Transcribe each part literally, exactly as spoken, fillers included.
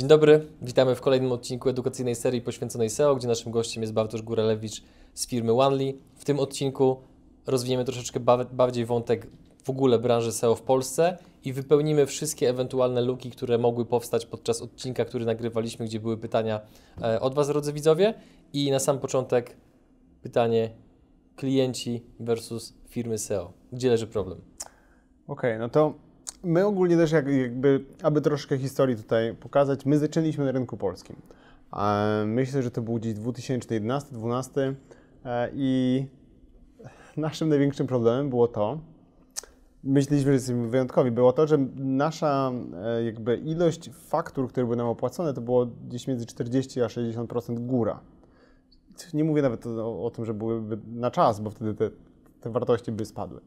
Dzień dobry, witamy w kolejnym odcinku edukacyjnej serii poświęconej S E O, gdzie naszym gościem jest Bartosz Góralewicz z firmy Onely. W tym odcinku rozwiniemy troszeczkę bardziej wątek w ogóle branży S E O w Polsce i wypełnimy wszystkie ewentualne luki, które mogły powstać podczas odcinka, który nagrywaliśmy, gdzie były pytania od Was, drodzy widzowie. I na sam początek pytanie klienci versus firmy S E O. Gdzie leży problem? Okej, okay, no to my ogólnie też jakby, aby troszkę historii tutaj pokazać, my zaczęliśmy na rynku polskim. Myślę, że to był gdzieś dwa tysiące jedenasty dwa tysiące dwunasty i naszym największym problemem było to, myśleliśmy, że jesteśmy wyjątkowi, było to, że nasza jakby ilość faktur, które były nam opłacone, to było gdzieś między czterdzieści a sześćdziesiąt procent góra. Nie mówię nawet o, o tym, że byłyby na czas, bo wtedy te, te wartości by spadły.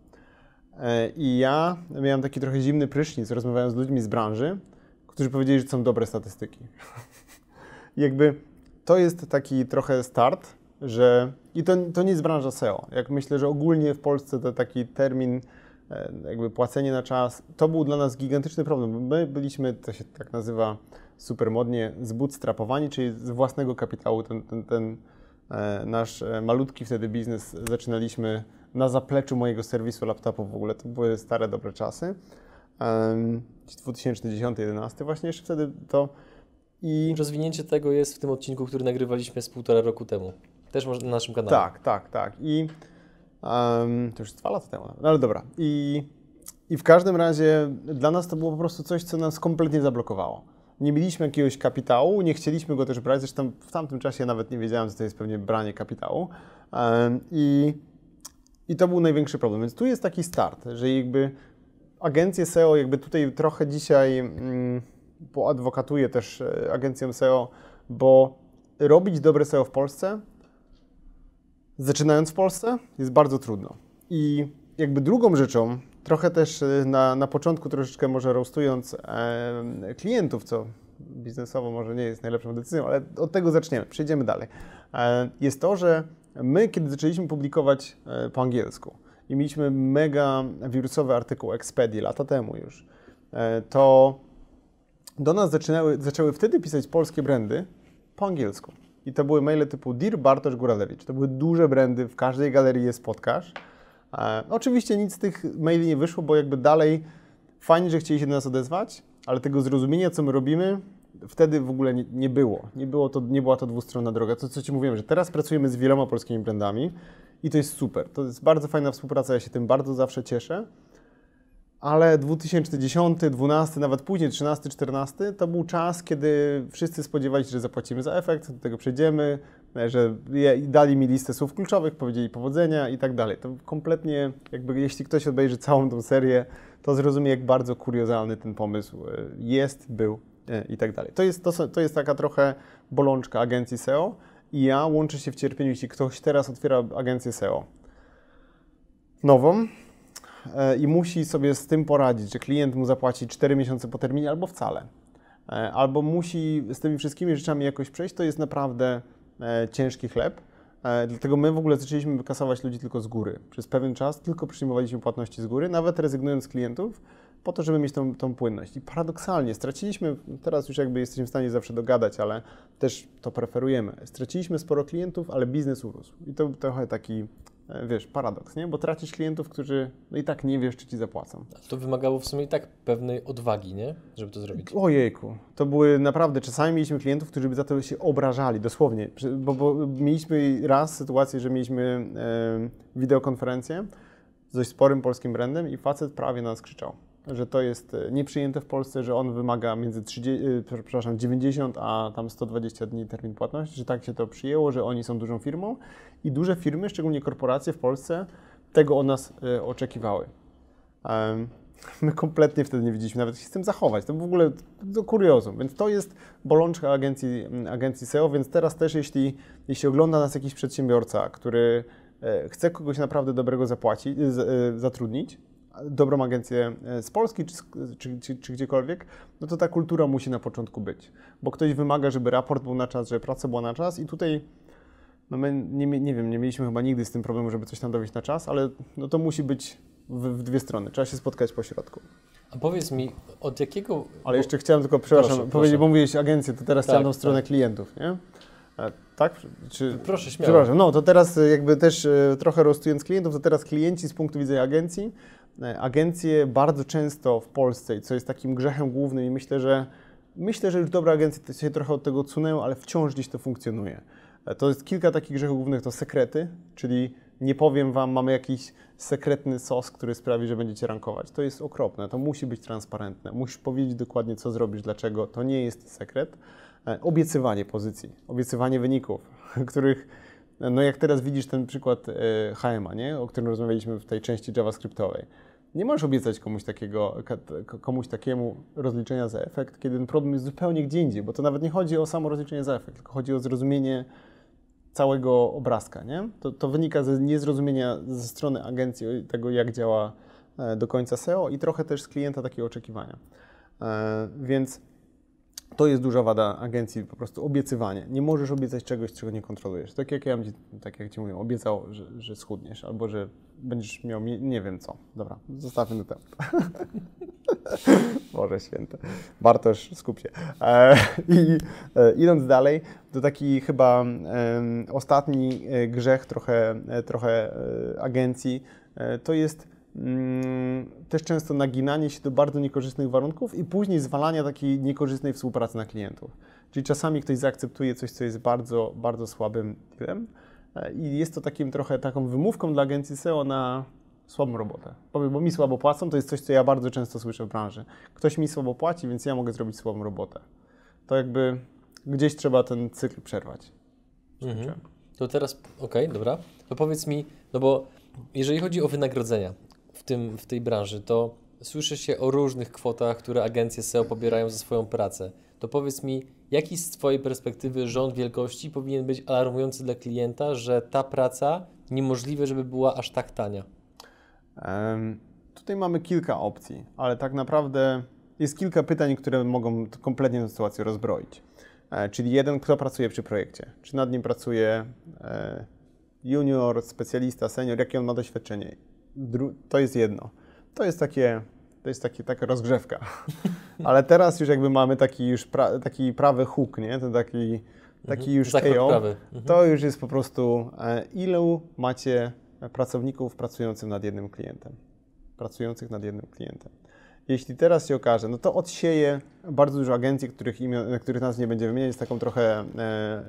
I ja miałem taki trochę zimny prysznic, rozmawiając z ludźmi z branży, którzy powiedzieli, że są dobre statystyki. Jakby to jest taki trochę start, że i to, to nie jest branża S E O. Jak myślę, że ogólnie w Polsce to taki termin, jakby płacenie na czas, to był dla nas gigantyczny problem. My byliśmy, to się tak nazywa supermodnie, zbootstrapowani, czyli z własnego kapitału ten, ten, ten nasz malutki wtedy biznes zaczynaliśmy na zapleczu mojego serwisu laptopu w ogóle, to były stare, dobre czasy. dwa tysiące dziesiąty dwa tysiące jedenasty właśnie jeszcze wtedy to i... Rozwinięcie tego jest w tym odcinku, który nagrywaliśmy z półtora roku temu. Też na naszym kanale. Tak, tak, tak. I um, to już dwa lata temu, no ale dobra. I, I w każdym razie dla nas to było po prostu coś, co nas kompletnie zablokowało. Nie mieliśmy jakiegoś kapitału, nie chcieliśmy go też brać, zresztą w tamtym czasie nawet nie wiedziałem, co to jest pewnie branie kapitału. Um, i I to był największy problem, więc tu jest taki start, że jakby agencje S E O, jakby tutaj trochę dzisiaj mm, poadwokatuję też agencjom S E O, bo robić dobre S E O w Polsce, zaczynając w Polsce, jest bardzo trudno. I jakby drugą rzeczą, trochę też na, na początku troszeczkę może roastując e, klientów, co biznesowo może nie jest najlepszą decyzją, ale od tego zaczniemy, przejdziemy dalej, e, jest to, że my, kiedy zaczęliśmy publikować po angielsku i mieliśmy mega wirusowy artykuł Expedii lata temu już, to do nas zaczynały, zaczęły wtedy pisać polskie brandy po angielsku. I to były maile typu Dear Bartosz Góralewicz. To były duże brandy, w każdej galerii je spotkasz. Oczywiście nic z tych maili nie wyszło, bo jakby dalej fajnie, że chcieli się do nas odezwać, ale tego zrozumienia, co my robimy, wtedy w ogóle nie było. Nie, było to, nie była to dwustronna droga. To, co Ci mówiłem, że teraz pracujemy z wieloma polskimi brandami i to jest super. To jest bardzo fajna współpraca, ja się tym bardzo zawsze cieszę. Ale dwa tysiące dziesiąty dwa tysiące dwunasty, nawet później trzynasty czternasty to był czas, kiedy wszyscy spodziewali się, że zapłacimy za efekt, do tego przejdziemy, że dali mi listę słów kluczowych, powiedzieli powodzenia i tak dalej. To kompletnie, jakby jeśli ktoś obejrzy całą tą serię, to zrozumie, jak bardzo kuriozalny ten pomysł jest, był i tak dalej. To jest, to, to jest taka trochę bolączka agencji S E O i ja łączę się w cierpieniu, jeśli ktoś teraz otwiera agencję S E O nową e, i musi sobie z tym poradzić, że klient mu zapłaci cztery miesiące po terminie albo wcale, e, albo musi z tymi wszystkimi rzeczami jakoś przejść, to jest naprawdę e, ciężki chleb. E, dlatego my w ogóle zaczęliśmy kasować ludzi tylko z góry. Przez pewien czas tylko przyjmowaliśmy płatności z góry, nawet rezygnując z klientów, po to, żeby mieć tą, tą płynność. I paradoksalnie straciliśmy, teraz już jakby jesteśmy w stanie zawsze dogadać, ale też to preferujemy. Straciliśmy sporo klientów, ale biznes urósł. I to trochę taki, wiesz, paradoks, nie? Bo tracisz klientów, którzy no i tak nie wiesz, czy ci zapłacą. To wymagało w sumie i tak pewnej odwagi, nie? Żeby to zrobić. Ojejku, to były naprawdę, czasami mieliśmy klientów, którzy by za to się obrażali, dosłownie. Bo, bo mieliśmy raz sytuację, że mieliśmy e, wideokonferencję z dość sporym polskim brandem i facet prawie nas krzyczał, że to jest nieprzyjęte w Polsce, że on wymaga między trzydzieści, przepraszam, dziewięćdziesiąt a tam sto dwadzieścia dni termin płatności, że tak się to przyjęło, że oni są dużą firmą i duże firmy, szczególnie korporacje w Polsce, tego od nas y, oczekiwały. Um, my kompletnie wtedy nie widzieliśmy nawet się z tym zachować, to w ogóle to kuriozum, więc to jest bolączka agencji, agencji S E O, więc teraz też jeśli, jeśli ogląda nas jakiś przedsiębiorca, który y, chce kogoś naprawdę dobrego zapłacić, y, y, zatrudnić, dobrą agencję z Polski czy, czy, czy, czy gdziekolwiek, no to ta kultura musi na początku być, bo ktoś wymaga, żeby raport był na czas, żeby praca była na czas i tutaj, no my nie, nie wiem, nie mieliśmy chyba nigdy z tym problemu, żeby coś tam dowieść na czas, ale no to musi być w, w dwie strony, trzeba się spotkać po środku. A powiedz mi, od jakiego... Ale jeszcze chciałem tylko, przepraszam, proszę, powiedzieć, proszę. Bo mówiłeś agencję, to teraz tak, chciałem tą stronę tak. klientów, nie? A, tak? Czy... Proszę, śmiało. Przepraszam, no to teraz jakby też trochę roastując klientów, to teraz klienci z punktu widzenia agencji, agencje bardzo często w Polsce, co jest takim grzechem głównym i myślę, że myślę, że już dobre agencje się trochę od tego odsunęły, ale wciąż gdzieś to funkcjonuje. To jest kilka takich grzechów głównych, to sekrety, czyli nie powiem wam, mamy jakiś sekretny sos, który sprawi, że będziecie rankować. To jest okropne, to musi być transparentne, musisz powiedzieć dokładnie, co zrobisz, dlaczego, to nie jest sekret. Obiecywanie pozycji, obiecywanie wyników, których, no jak teraz widzisz ten przykład H M a, nie? O którym rozmawialiśmy w tej części JavaScriptowej. Nie możesz obiecać komuś takiego, komuś takiemu rozliczenia za efekt, kiedy ten problem jest zupełnie gdzie indziej, bo to nawet nie chodzi o samo rozliczenie za efekt, tylko chodzi o zrozumienie całego obrazka, nie? To, to wynika ze niezrozumienia ze strony agencji tego, jak działa do końca S E O i trochę też z klienta takie oczekiwania. Więc to jest duża wada agencji, po prostu obiecywanie. Nie możesz obiecać czegoś, czego nie kontrolujesz. Tak jak ja bym ci, tak jak ci mówię, obiecał, że, że schudniesz albo że będziesz miał nie wiem co. Dobra, zostawmy na temat. Boże święte. Bartosz, skup się. E, I e, idąc dalej, to taki chyba e, ostatni grzech trochę, e, trochę e, agencji, e, to jest mm, też często naginanie się do bardzo niekorzystnych warunków i później zwalania takiej niekorzystnej współpracy na klientów. Czyli czasami ktoś zaakceptuje coś, co jest bardzo, bardzo słabym dealem, i jest to takim trochę taką wymówką dla agencji S E O na słabą robotę. Powiem, bo mi słabo płacą, to jest coś, co ja bardzo często słyszę w branży. Ktoś mi słabo płaci, więc ja mogę zrobić słabą robotę. To jakby gdzieś trzeba ten cykl przerwać. Mhm. To teraz, okej, okay, dobra. To powiedz mi, no bo jeżeli chodzi o wynagrodzenia w, tym, w tej branży, to słyszy się o różnych kwotach, które agencje S E O pobierają za swoją pracę. To powiedz mi, jaki z Twojej perspektywy rząd wielkości powinien być alarmujący dla klienta, że ta praca niemożliwe, żeby była aż tak tania? Um, tutaj mamy kilka opcji, ale tak naprawdę jest kilka pytań, które mogą kompletnie tę sytuację rozbroić. E, czyli jeden, kto pracuje przy projekcie? Czy nad nim pracuje e, junior, specjalista, senior, jakie on ma doświadczenie? Dru- to jest jedno. To jest takie... To jest taki, taka rozgrzewka, ale teraz już jakby mamy taki już pra, taki prawy huk, nie? To taki, taki już A O, to już jest po prostu e, ilu macie pracowników pracujących nad jednym klientem, pracujących nad jednym klientem. Jeśli teraz się okaże, no to odsieje bardzo dużo agencji, których, imion, których nas nie będzie wymieniać, z taką trochę e,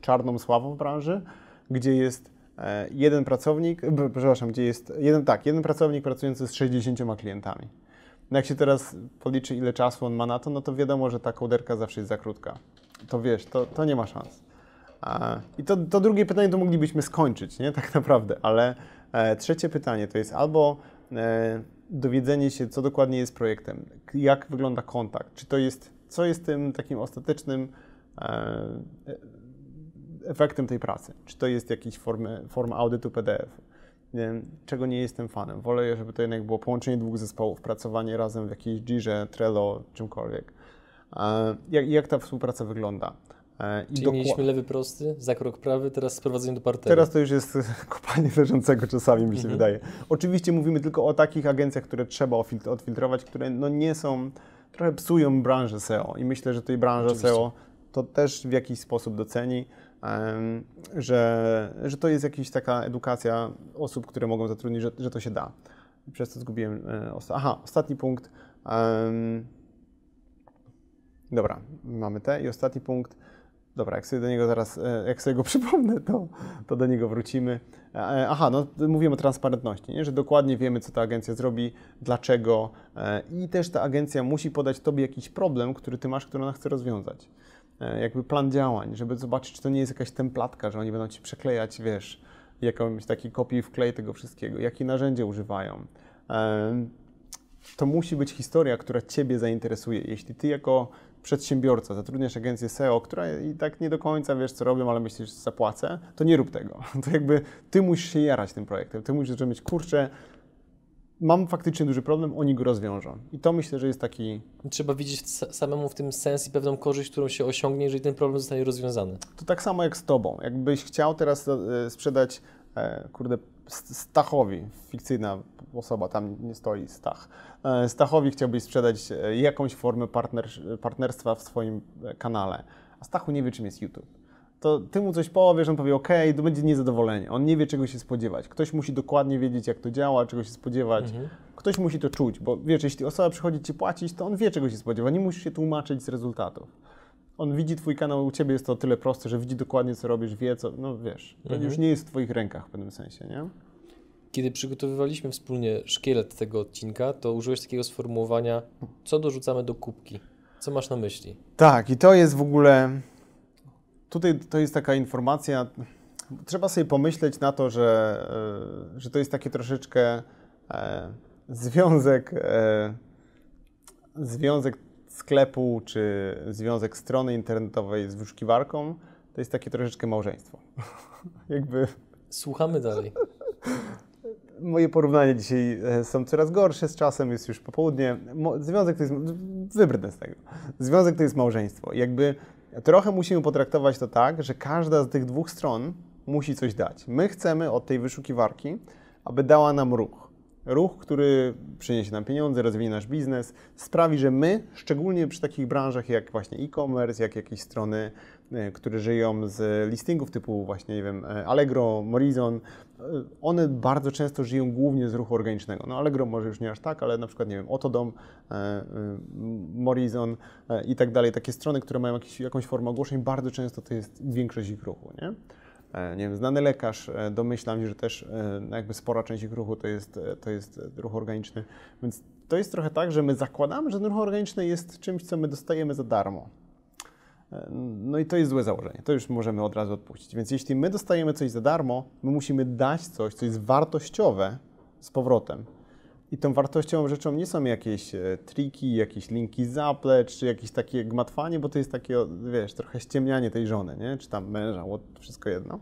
czarną sławą w branży, gdzie jest e, jeden pracownik, b, przepraszam, gdzie jest jeden, tak, jeden pracownik pracujący z sześćdziesięcioma klientami. No jak się teraz policzy, ile czasu on ma na to, no to wiadomo, że ta kołderka zawsze jest za krótka. To wiesz, to, to nie ma szans. E, I to, to drugie pytanie to moglibyśmy skończyć, nie? Tak naprawdę, ale e, trzecie pytanie to jest albo e, dowiedzenie się, co dokładnie jest projektem, jak wygląda kontakt, czy to jest, co jest tym takim ostatecznym e, efektem tej pracy, czy to jest jakiś formy, forma audytu P D F. Czego nie jestem fanem. Wolę, żeby to jednak było połączenie dwóch zespołów, pracowanie razem w jakiejś Jirze, Trello, czymkolwiek. Jak, jak ta współpraca wygląda? I Czyli doku... mieliśmy lewy prosty, zakrok prawy, teraz sprowadzenie do partnera. Teraz to już jest kopanie leżącego czasami, mi się wydaje. Oczywiście mówimy tylko o takich agencjach, które trzeba odfiltrować, które no nie są, trochę psują branżę S E O i myślę, że tutaj branża Oczywiście. S E O to też w jakiś sposób doceni. Że, że to jest jakaś taka edukacja osób, które mogą zatrudnić, że, że to się da. I przez to zgubiłem... Osta- Aha, ostatni punkt. Um, dobra, mamy te i ostatni punkt. Dobra, jak sobie do niego zaraz, jak sobie go przypomnę, to, to do niego wrócimy. Aha, no mówimy o transparentności, nie? Że dokładnie wiemy, co ta agencja zrobi, dlaczego i też ta agencja musi podać Tobie jakiś problem, który Ty masz, który ona chce rozwiązać. Jakby plan działań, żeby zobaczyć, czy to nie jest jakaś templatka, że oni będą ci przeklejać, wiesz, jakąś taki kopiuj wklej tego wszystkiego, jakie narzędzie używają. To musi być historia, która Ciebie zainteresuje. Jeśli Ty jako przedsiębiorca zatrudniasz agencję S E O, która i tak nie do końca wiesz, co robią, ale myślisz, że zapłacę, to nie rób tego. To jakby Ty musisz się jarać tym projektem. Ty musisz rozumieć, kurczę, mam faktycznie duży problem, oni go rozwiążą. I to myślę, że jest taki... Trzeba widzieć samemu w tym sens i pewną korzyść, którą się osiągnie, jeżeli ten problem zostanie rozwiązany. To tak samo jak z Tobą. Jakbyś chciał teraz sprzedać kurde, Stachowi, fikcyjna osoba, tam nie stoi Stach. Stachowi chciałbyś sprzedać jakąś formę partner, partnerstwa w swoim kanale, a Stachu nie wie, czym jest YouTube. To ty mu coś powiesz, on powie, okej, okay, to będzie niezadowolenie. On nie wie, czego się spodziewać. Ktoś musi dokładnie wiedzieć, jak to działa, czego się spodziewać. Mhm. Ktoś musi to czuć, bo wiesz, jeśli osoba przychodzi ci płacić, to on wie, czego się spodziewa. Nie musisz się tłumaczyć z rezultatów. On widzi twój kanał, u ciebie jest to o tyle proste, że widzi dokładnie, co robisz, wie, co, no wiesz, to mhm. już nie jest w twoich rękach w pewnym sensie, nie? Kiedy przygotowywaliśmy wspólnie szkielet tego odcinka, to użyłeś takiego sformułowania, co dorzucamy do kubki, co masz na myśli? Tak, i to jest w ogóle, tutaj to jest taka informacja, trzeba sobie pomyśleć na to, że, że to jest taki troszeczkę e, związek, e, związek sklepu czy związek strony internetowej z wyszukiwarką, to jest takie troszeczkę małżeństwo. Jakby... Słuchamy dalej. Moje porównania dzisiaj są coraz gorsze, z czasem jest już popołudnie. Związek to jest... Wybrnę z tego. Związek to jest małżeństwo. Jakby trochę musimy potraktować to tak, że każda z tych dwóch stron musi coś dać. My chcemy od tej wyszukiwarki, aby dała nam ruch. Ruch, który przyniesie nam pieniądze, rozwinie nasz biznes, sprawi, że my, szczególnie przy takich branżach jak właśnie e-commerce, jak jakieś strony, które żyją z listingów typu właśnie, nie wiem, Allegro, Morizon, one bardzo często żyją głównie z ruchu organicznego. No Allegro może już nie aż tak, ale na przykład, nie wiem, Otodom, Morizon i tak dalej. Takie strony, które mają jakiś, jakąś formę ogłoszeń, bardzo często to jest większość ich ruchu, nie? Nie wiem, znany lekarz, domyślam się, że też jakby spora część ich ruchu to jest, to jest ruch organiczny. Więc to jest trochę tak, że my zakładamy, że ten ruch organiczny jest czymś, co my dostajemy za darmo. No i to jest złe założenie, to już możemy od razu odpuścić. Więc jeśli my dostajemy coś za darmo, my musimy dać coś, co jest wartościowe z powrotem. I tą wartościową rzeczą nie są jakieś triki, jakieś linki zaplecz, czy jakieś takie gmatwanie, bo to jest takie, wiesz, trochę ściemnianie tej żony, nie? Czy tam męża, wszystko jedno.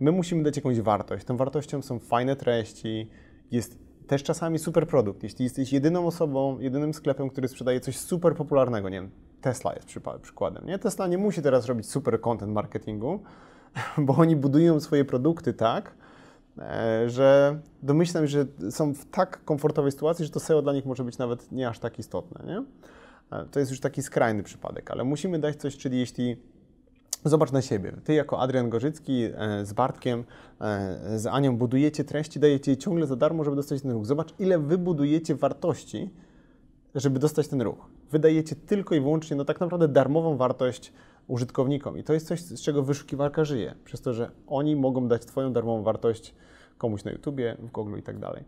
My musimy dać jakąś wartość. Tą wartością są fajne treści, jest też czasami super produkt. Jeśli jesteś jedyną osobą, jedynym sklepem, który sprzedaje coś super popularnego, nie wiem, Tesla jest przykładem, nie? Tesla nie musi teraz robić super content marketingu, bo oni budują swoje produkty tak, że domyślam się, że są w tak komfortowej sytuacji, że to S E O dla nich może być nawet nie aż tak istotne, nie? To jest już taki skrajny przypadek, ale musimy dać coś, czyli jeśli... Zobacz na siebie. Ty jako Adrian Gorzycki z Bartkiem, z Anią budujecie treści, dajecie je ciągle za darmo, żeby dostać ten ruch. Zobacz, ile wy budujecie wartości, żeby dostać ten ruch. Wydajecie tylko i wyłącznie, no tak naprawdę darmową wartość użytkownikom. I to jest coś, z czego wyszukiwarka żyje. Przez to, że oni mogą dać twoją darmową wartość komuś na YouTubie, w Google i tak dalej.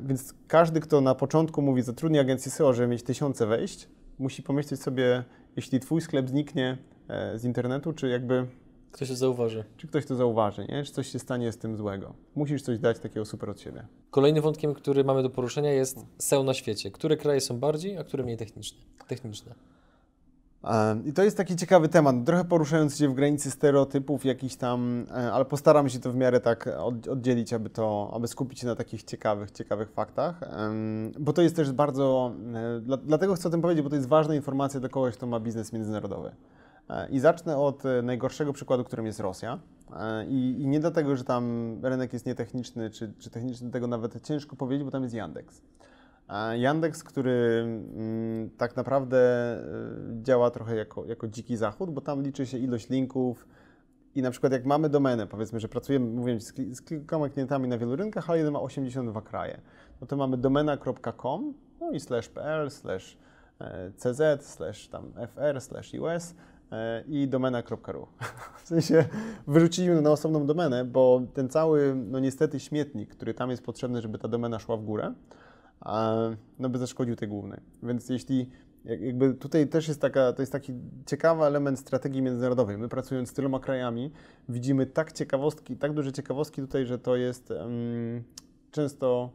Więc każdy, kto na początku mówi, zatrudni agencję S E O, żeby mieć tysiące wejść, musi pomyśleć sobie, jeśli twój sklep zniknie z internetu, czy jakby... Ktoś to zauważy. Czy ktoś to zauważy, nie? Czy coś się stanie z tym złego. Musisz coś dać takiego super od siebie. Kolejnym wątkiem, który mamy do poruszenia jest S E O na świecie. Które kraje są bardziej, a które mniej techniczne? techniczne? I to jest taki ciekawy temat, trochę poruszając się w granicy stereotypów jakichś tam, ale postaram się to w miarę tak oddzielić, aby to, aby skupić się na takich ciekawych, ciekawych faktach, bo to jest też bardzo, dlatego chcę o tym powiedzieć, bo to jest ważna informacja dla kogoś, kto ma biznes międzynarodowy. I zacznę od najgorszego przykładu, którym jest Rosja. I, i nie dlatego, że tam rynek jest nietechniczny, czy, czy techniczny, do tego nawet ciężko powiedzieć, bo tam jest Yandex. Yandex, który mm, tak naprawdę y, działa trochę jako, jako dziki zachód, bo tam liczy się ilość linków i na przykład jak mamy domenę, powiedzmy, że pracujemy, mówię, z, z kilkoma klientami na wielu rynkach, ale jeden ma osiemdziesiąt dwa kraje, no to mamy domena kropka com, no i slash pl, slash cz, slash tam fr, slash us i domena kropka ru. W sensie wyrzuciliśmy na osobną domenę, bo ten cały, no niestety, śmietnik, który tam jest potrzebny, żeby ta domena szła w górę, no by zaszkodził tej głównej. Więc jeśli, jakby tutaj też jest taka, to jest taki ciekawy element strategii międzynarodowej. My pracując z tyloma krajami widzimy tak ciekawostki, tak duże ciekawostki tutaj, że to jest um, często,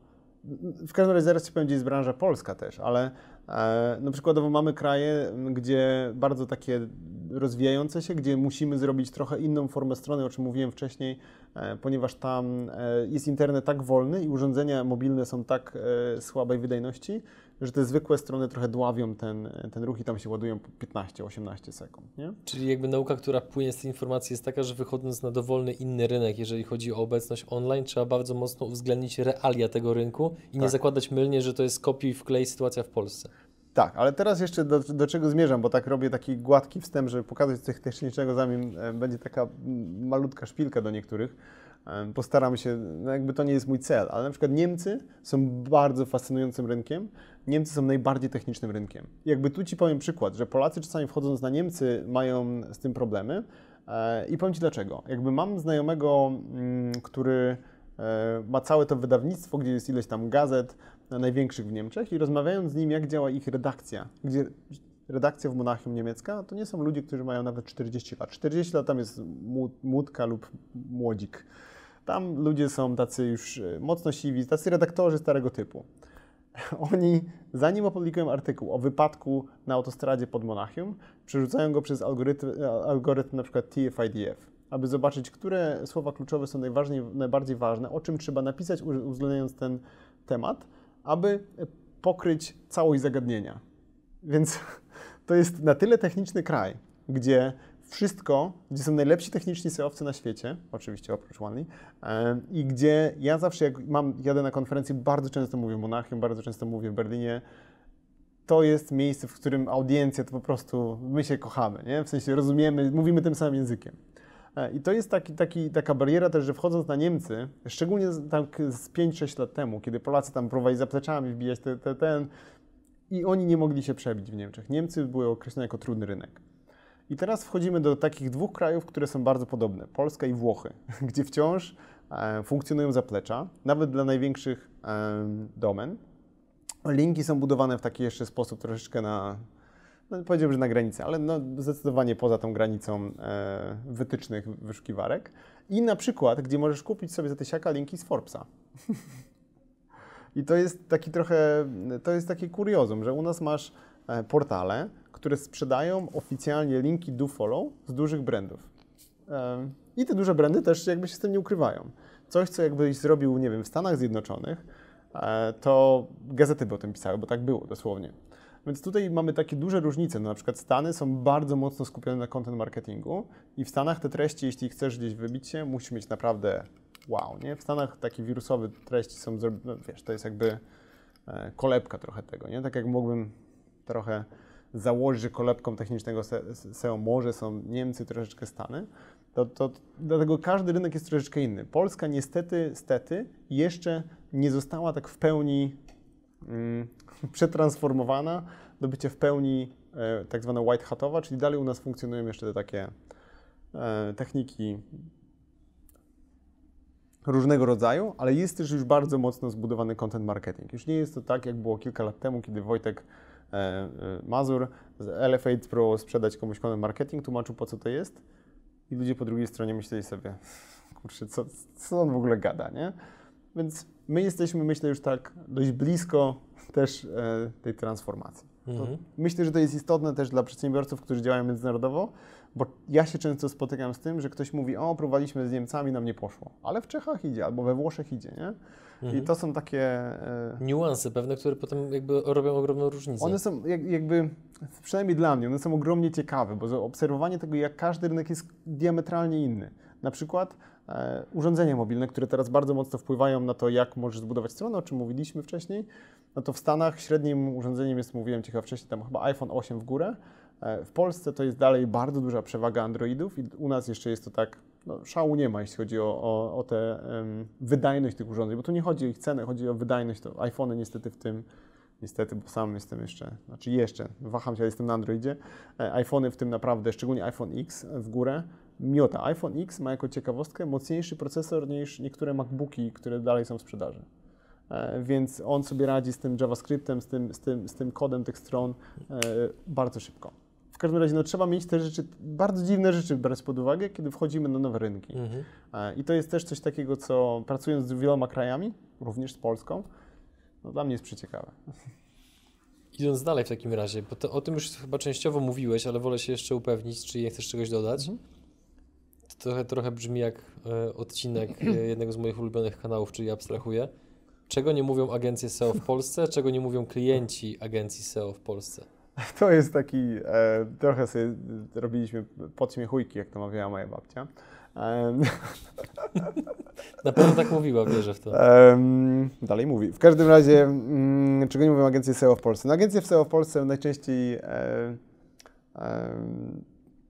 w każdym razie zaraz Ci powiem, gdzie jest branża polska też, ale e, no przykładowo mamy kraje, gdzie bardzo takie rozwijające się, gdzie musimy zrobić trochę inną formę strony, o czym mówiłem wcześniej, ponieważ tam jest internet tak wolny i urządzenia mobilne są tak słabej wydajności, że te zwykłe strony trochę dławią ten, ten ruch i tam się ładują piętnaście osiemnaście sekund, nie? Czyli jakby nauka, która płynie z tej informacji jest taka, że wychodząc na dowolny inny rynek, jeżeli chodzi o obecność online, trzeba bardzo mocno uwzględnić realia tego rynku i tak. nie zakładać mylnie, że to jest kopiuj wklej sytuacja w Polsce. Tak, ale teraz jeszcze do, do czego zmierzam, bo tak robię taki gładki wstęp, żeby pokazać coś technicznego, zanim będzie taka malutka szpilka do niektórych. Postaram się, no jakby to nie jest mój cel, ale na przykład Niemcy są bardzo fascynującym rynkiem. Niemcy są najbardziej technicznym rynkiem. Jakby tu Ci powiem przykład, że Polacy czasami wchodząc na Niemcy mają z tym problemy i powiem Ci dlaczego. Jakby mam znajomego, który ma całe to wydawnictwo, gdzie jest ileś tam gazet, największych w Niemczech i rozmawiając z nim, jak działa ich redakcja, gdzie redakcja w Monachium niemiecka to nie są ludzie, którzy mają nawet czterdzieści lat. czterdzieści lat tam jest młódka lub młodzik. Tam ludzie są tacy już mocno siwi, tacy redaktorzy starego typu. Oni, zanim opublikują artykuł o wypadku na autostradzie pod Monachium, przerzucają go przez algorytm, algorytm na przykład T F I D F, aby zobaczyć, które słowa kluczowe są najbardziej ważne, o czym trzeba napisać, uwzględniając ten temat, aby pokryć całość zagadnienia. Więc to jest na tyle techniczny kraj, gdzie wszystko, gdzie są najlepsi techniczni seowcy na świecie, oczywiście oprócz Onely, i gdzie ja zawsze, jak mam, jadę na konferencję, bardzo często mówię w Monachium, bardzo często mówię w Berlinie, to jest miejsce, w którym audiencja to po prostu, my się kochamy, nie? W sensie rozumiemy, mówimy tym samym językiem. I to jest taki, taki, taka bariera też, że wchodząc na Niemcy, szczególnie tak z pięć sześć lat temu, kiedy Polacy tam próbowali za pleczami wbijać te, te, ten, i oni nie mogli się przebić w Niemczech. Niemcy były określone jako trudny rynek. I teraz wchodzimy do takich dwóch krajów, które są bardzo podobne, Polska i Włochy, gdzie wciąż funkcjonują zaplecza, nawet dla największych domen. Linki są budowane w taki jeszcze sposób troszeczkę na, no powiedziałbym, że na granicę, ale no zdecydowanie poza tą granicą wytycznych wyszukiwarek. I na przykład, gdzie możesz kupić sobie za tysiaka linki z Forbesa. I to jest taki trochę, to jest takie kuriozum, że u nas masz portale, które sprzedają oficjalnie linki do follow z dużych brandów. I te duże brandy też jakby się z tym nie ukrywają. Coś, co jakbyś zrobił, nie wiem, w Stanach Zjednoczonych, to gazety by o tym pisały, bo tak było dosłownie. Więc tutaj mamy takie duże różnice. No, na przykład Stany są bardzo mocno skupione na content marketingu i w Stanach te treści, jeśli chcesz gdzieś wybić się, musisz mieć naprawdę wow, nie? W Stanach takie wirusowe treści są zrobione, no, wiesz, to jest jakby kolebka trochę tego, nie? Tak jak mógłbym trochę założyć, że kolebką technicznego S E O może są Niemcy, troszeczkę Stany, to, to, to dlatego każdy rynek jest troszeczkę inny. Polska niestety, stety, jeszcze nie została tak w pełni mm, przetransformowana do bycia w pełni e, tak zwana white hatowa, czyli dalej u nas funkcjonują jeszcze te takie e, techniki różnego rodzaju, ale jest też już bardzo mocno zbudowany content marketing. Już nie jest to tak, jak było kilka lat temu, kiedy Wojtek e, e, Mazur z L F osiem próbował sprzedać komuś content marketing, tłumaczył, po co to jest i ludzie po drugiej stronie myśleli sobie, kurczę, co, co on w ogóle gada, nie? Więc my jesteśmy, myślę, już tak dość blisko też e, tej transformacji. Mhm. To, myślę, że to jest istotne też dla przedsiębiorców, którzy działają międzynarodowo, bo ja się często spotykam z tym, że ktoś mówi, o, próbowaliśmy z Niemcami, nam nie poszło, ale w Czechach idzie, albo we Włoszech idzie, nie? Mhm. I to są takie... E... niuanse pewne, które potem jakby robią ogromną różnicę. One są jak, jakby, przynajmniej dla mnie, one są ogromnie ciekawe, bo obserwowanie tego, jak każdy rynek jest diametralnie inny. Na przykład e, urządzenia mobilne, które teraz bardzo mocno wpływają na to, jak możesz zbudować stronę, o czym mówiliśmy wcześniej, no to w Stanach średnim urządzeniem jest, mówiłem ciekawe wcześniej, tam chyba iPhone osiem w górę. W Polsce to jest dalej bardzo duża przewaga Androidów i u nas jeszcze jest to tak, no, szału nie ma, jeśli chodzi o, o, o tę um, wydajność tych urządzeń, bo tu nie chodzi o ich cenę, chodzi o wydajność. To iPhony niestety w tym, niestety, bo sam jestem jeszcze, znaczy jeszcze, waham się, ale jestem na Androidzie, iPhony w tym naprawdę, szczególnie iPhone iks w górę, miota. iPhone iks ma jako ciekawostkę mocniejszy procesor niż niektóre MacBooki, które dalej są w sprzedaży. Więc on sobie radzi z tym JavaScriptem, z tym, z tym, z tym kodem tych stron e, bardzo szybko. W każdym razie no, trzeba mieć te rzeczy, bardzo dziwne rzeczy brać pod uwagę, kiedy wchodzimy na nowe rynki. Mhm. E, I to jest też coś takiego, co pracując z wieloma krajami, również z Polską, no, dla mnie jest przeciekawe. Idąc dalej w takim razie, bo to, o tym już chyba częściowo mówiłeś, ale wolę się jeszcze upewnić, czy nie chcesz czegoś dodać. Mhm. To trochę, trochę brzmi jak e, odcinek jednego z moich ulubionych kanałów, czyli abstrahuję. Czego nie mówią agencje S E O w Polsce, czego nie mówią klienci agencji S E O w Polsce? To jest taki, e, trochę sobie robiliśmy podśmiechujki, jak to mawiała moja babcia. E, Na pewno tak mówiła, wierzę w to. E, dalej mówi. W każdym razie, m, czego nie mówią agencje S E O w Polsce? No, agencje S E O w Polsce najczęściej... E, e,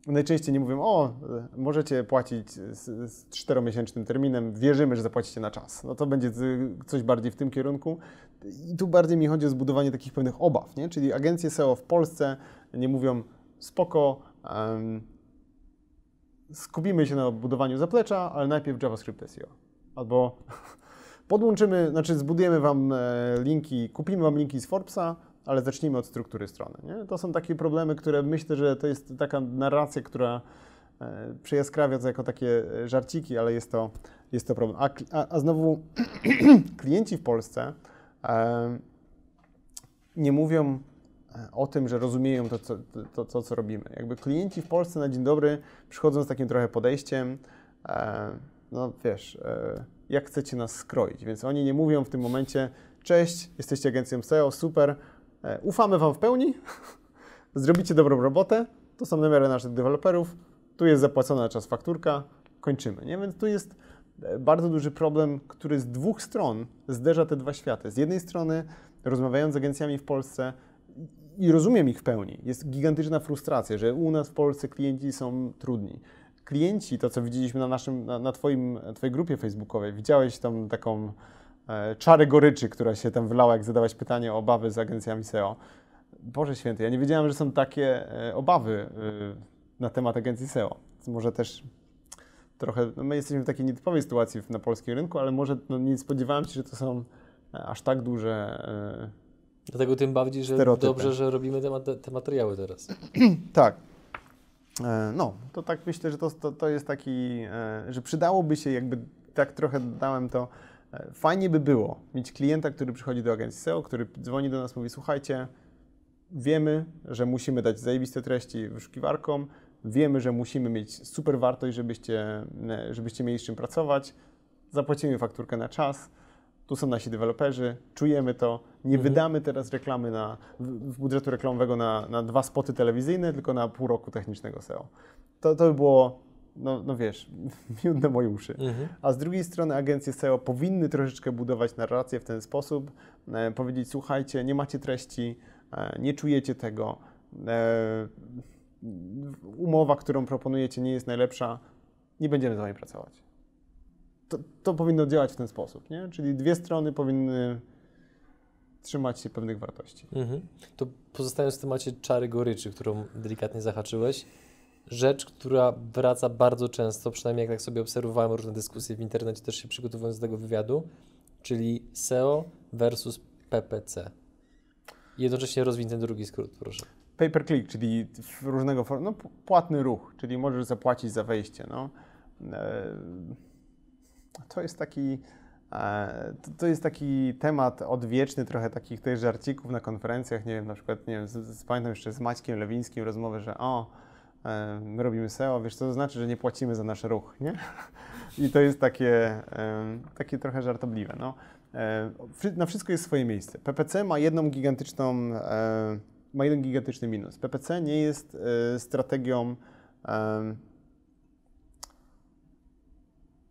Najczęściej nie mówią, o, możecie płacić z, z czteromiesięcznym terminem, wierzymy, że zapłacicie na czas. No to będzie coś bardziej w tym kierunku. I tu bardziej mi chodzi o zbudowanie takich pewnych obaw, nie? Czyli agencje S E O w Polsce nie mówią, spoko, um, skupimy się na budowaniu zaplecza, ale najpierw JavaScript S E O. Albo podłączymy, znaczy zbudujemy Wam linki, kupimy Wam linki z Forbesa, ale zacznijmy od struktury strony. Nie? To są takie problemy, które myślę, że to jest taka narracja, która e, przejaskrawia to jako takie żarciki, ale jest to, jest to problem. A, a, a znowu klienci w Polsce e, nie mówią o tym, że rozumieją to co, to, to, co robimy. Jakby klienci w Polsce na dzień dobry przychodzą z takim trochę podejściem, e, no wiesz, e, jak chcecie nas skroić, więc oni nie mówią w tym momencie, cześć, jesteście agencją S E O, super, ufamy Wam w pełni, zrobicie dobrą robotę, to są numery naszych deweloperów, tu jest zapłacona na czas fakturka, kończymy. Nie? Więc tu jest bardzo duży problem, który z dwóch stron zderza te dwa światy. Z jednej strony rozmawiając z agencjami w Polsce i rozumiem ich w pełni, jest gigantyczna frustracja, że u nas w Polsce klienci są trudni. Klienci, to co widzieliśmy na, naszym, na, na twoim, Twojej grupie facebookowej, widziałeś tam taką czarę goryczy, która się tam wylała, jak zadałeś pytanie o obawy z agencjami S E O. Boże święty, ja nie wiedziałem, że są takie obawy na temat agencji S E O. Może też trochę, no my jesteśmy w takiej nietypowej sytuacji na polskim rynku, ale może no nie spodziewałem się, że to są aż tak duże Dlatego tym bardziej, że stereotypy. Dobrze, że robimy te, te materiały teraz. Tak. No, to tak myślę, że to, to, to jest taki, że przydałoby się, jakby tak trochę dałem to, fajnie by było mieć klienta, który przychodzi do agencji S E O, który dzwoni do nas, mówi słuchajcie, wiemy, że musimy dać zajebiste treści wyszukiwarkom, wiemy, że musimy mieć super wartość, żebyście, żebyście mieli z czym pracować, zapłacimy fakturkę na czas, tu są nasi deweloperzy, czujemy to, nie mhm. wydamy teraz reklamy na, budżetu reklamowego na, na dwa spoty telewizyjne, tylko na pół roku technicznego S E O. To, to by było... No, no wiesz, miód na moje uszy. Mhm. A z drugiej strony agencje S E O powinny troszeczkę budować narrację w ten sposób, e, powiedzieć, słuchajcie, nie macie treści, e, nie czujecie tego, e, umowa, którą proponujecie nie jest najlepsza, nie będziemy z Wami pracować. To, to powinno działać w ten sposób, nie? Czyli dwie strony powinny trzymać się pewnych wartości. Mhm. To pozostając w temacie czary goryczy, którą delikatnie zahaczyłeś, rzecz, która wraca bardzo często, przynajmniej jak tak sobie obserwowałem różne dyskusje w internecie, też się przygotowując do tego wywiadu, czyli S E O versus P P C. Jednocześnie rozwin ten drugi skrót, proszę. Pay per click, czyli różnego form, no, płatny ruch, czyli możesz zapłacić za wejście. No. To jest taki, to jest taki temat odwieczny, trochę takich też żarcików na konferencjach, nie wiem, na przykład, nie wiem, z, z, pamiętam jeszcze z Maćkiem Lewińskim rozmowę, że o, my robimy S E O, wiesz co to znaczy, że nie płacimy za nasz ruch, nie? I to jest takie, takie trochę żartobliwe. No. Na wszystko jest swoje miejsce. P P C ma jedną gigantyczną, ma jeden gigantyczny minus. P P C nie jest strategią